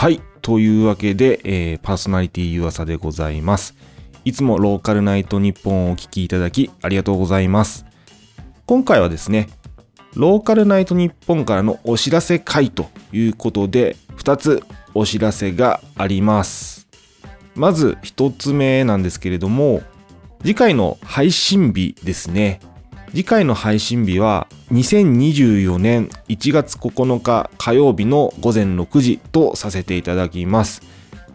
はい。というわけで、パーソナリティ湯浅でございます。いつもローカルナイトニッポンをお聞きいただきありがとうございます。今回はですね、ローカルナイトニッポンからのお知らせ会ということで、2つお知らせがあります。まず1つ目なんですけれども、次回の配信日ですね。次回の配信日は2024年1月9日火曜日の午前6時とさせていただきます。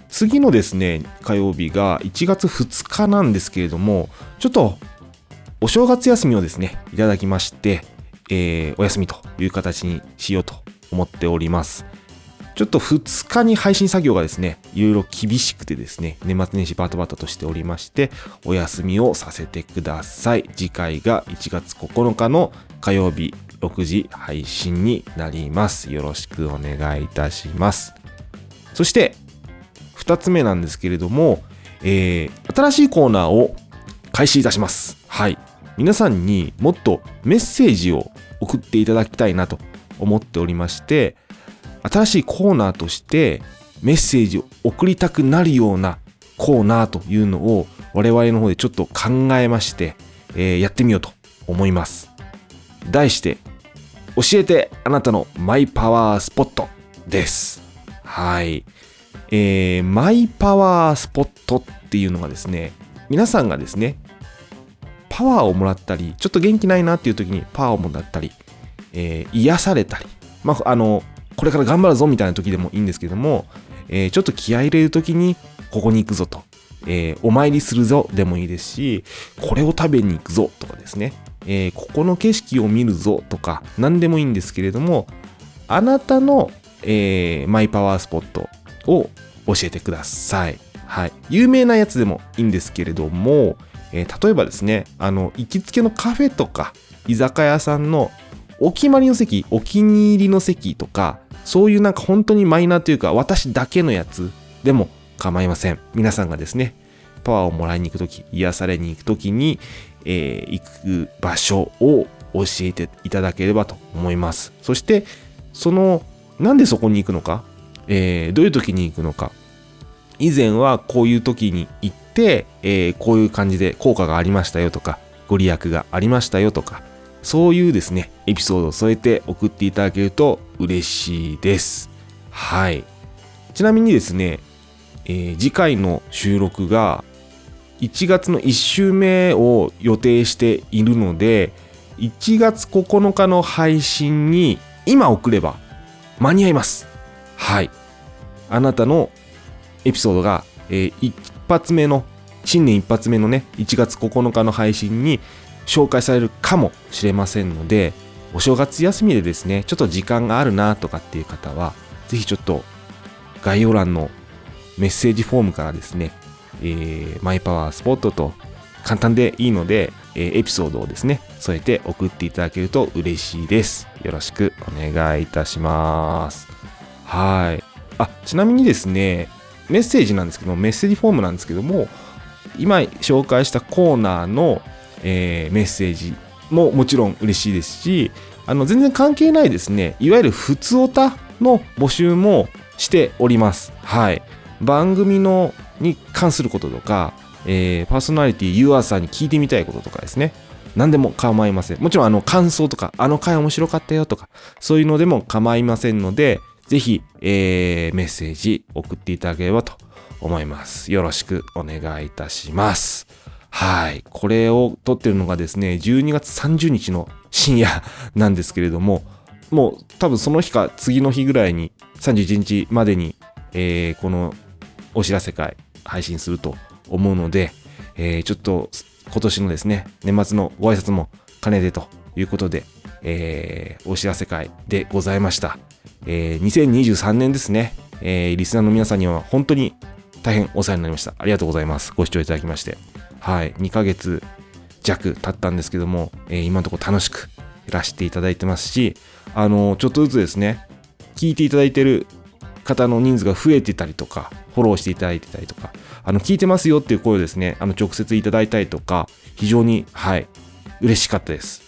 次のですね、火曜日が1月2日なんですけれども、ちょっとお正月休みをですね、いただきまして、お休みという形にしようと思っております。ちょっと2日に配信作業がですね、いろいろ厳しくてですね、年末年始バタバタとしておりまして、お休みをさせてください。次回が1月9日の火曜日6時配信になります。よろしくお願いいたします。そして、2つ目なんですけれども、新しいコーナーを開始いたします。はい。皆さんにもっとメッセージを送っていただきたいなと思っておりまして、新しいコーナーとしてメッセージを送りたくなるようなコーナーというのを我々の方でちょっと考えまして、やってみようと思います。題して教えてあなたのマイパワースポットです。はい、マイパワースポットっていうのがですね、皆さんがですね、パワーをもらったり、ちょっと元気ないなっていう時にパワーをもらったり、癒されたり、まあこれから頑張るぞみたいな時でもいいんですけども、ちょっと気合い入れる時にここに行くぞと、お参りするぞでもいいですし、これを食べに行くぞとかですね、ここの景色を見るぞとか何でもいいんですけれども、あなたの、マイパワースポットを教えてください。はい、有名なやつでもいいんですけれども、例えばですね、行きつけのカフェとか居酒屋さんのお決まりの席、お気に入りの席とか、そういうなんか本当にマイナーというか私だけのやつでも構いません。皆さんがですね、パワーをもらいに行くとき、癒されに行くときに、行く場所を教えていただければと思います。そしてなんでそこに行くのか、どういうときに行くのか、以前はこういうときに行って、こういう感じで効果がありましたよとか、ご利益がありましたよとか、そういうですね、エピソードを添えて送っていただけると嬉しいです。はい。ちなみにですね、次回の収録が1月の1週目を予定しているので、1月9日の配信に今送れば間に合います。はい。あなたのエピソードが、新年一発目のね、1月9日の配信に紹介されるかもしれませんので、お正月休みでですね、ちょっと時間があるなとかっていう方は、ぜひちょっと概要欄のメッセージフォームからですね、マイパワースポットと簡単でいいので、エピソードをですね、添えて送っていただけると嬉しいです。よろしくお願いいたします。はい。ちなみにですね、メッセージフォームなんですけども、今紹介したコーナーのメッセージももちろん嬉しいですし、全然関係ないですね、いわゆるふつおたの募集もしております。はい。番組に関することとか、パーソナリティユーアーさんに聞いてみたいこととかですね、何でも構いません。もちろん感想とか、回面白かったよとか、そういうのでも構いませんので、ぜひ、メッセージ送っていただければと思います。よろしくお願いいたします。はい。これを撮ってるのがですね、12月30日の深夜なんですけれども、もう多分その日か次の日ぐらいに、31日までに、このお知らせ会配信すると思うので、ちょっと今年のですね、年末のご挨拶も兼ねてということで、お知らせ会でございました。2023年ですね、リスナーの皆さんには本当に大変お世話になりました。ありがとうございます。ご視聴いただきまして。はい、2ヶ月弱経ったんですけども、今のところ楽しくやらせていただいてますし、ちょっとずつですね、聞いていただいてる方の人数が増えてたりとか、フォローしていただいてたりとか、聞いてますよっていう声をですね、直接いただいたりとか、非常に、はい、嬉しかったです。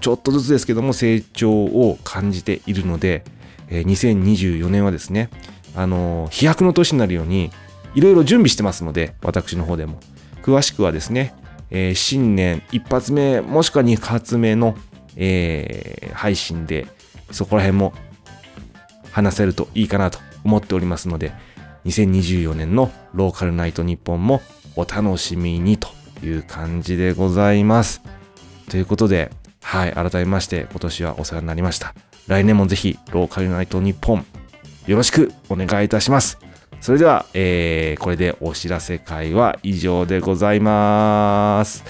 ちょっとずつですけども、成長を感じているので、2024年はですね、飛躍の年になるようにいろいろ準備してますので、私の方でも詳しくはですね、新年一発目もしくは二発目の、配信でそこら辺も話せるといいかなと思っておりますので、2024年のローカルナイト日本もお楽しみにという感じでございます。ということで、はい、改めまして今年はお世話になりました。来年もぜひローカルナイト日本よろしくお願いいたします。それでは、これでお知らせ会は以上でございます。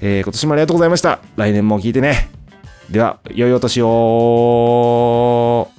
今年もありがとうございました。来年も聞いてね。では、良いお年を。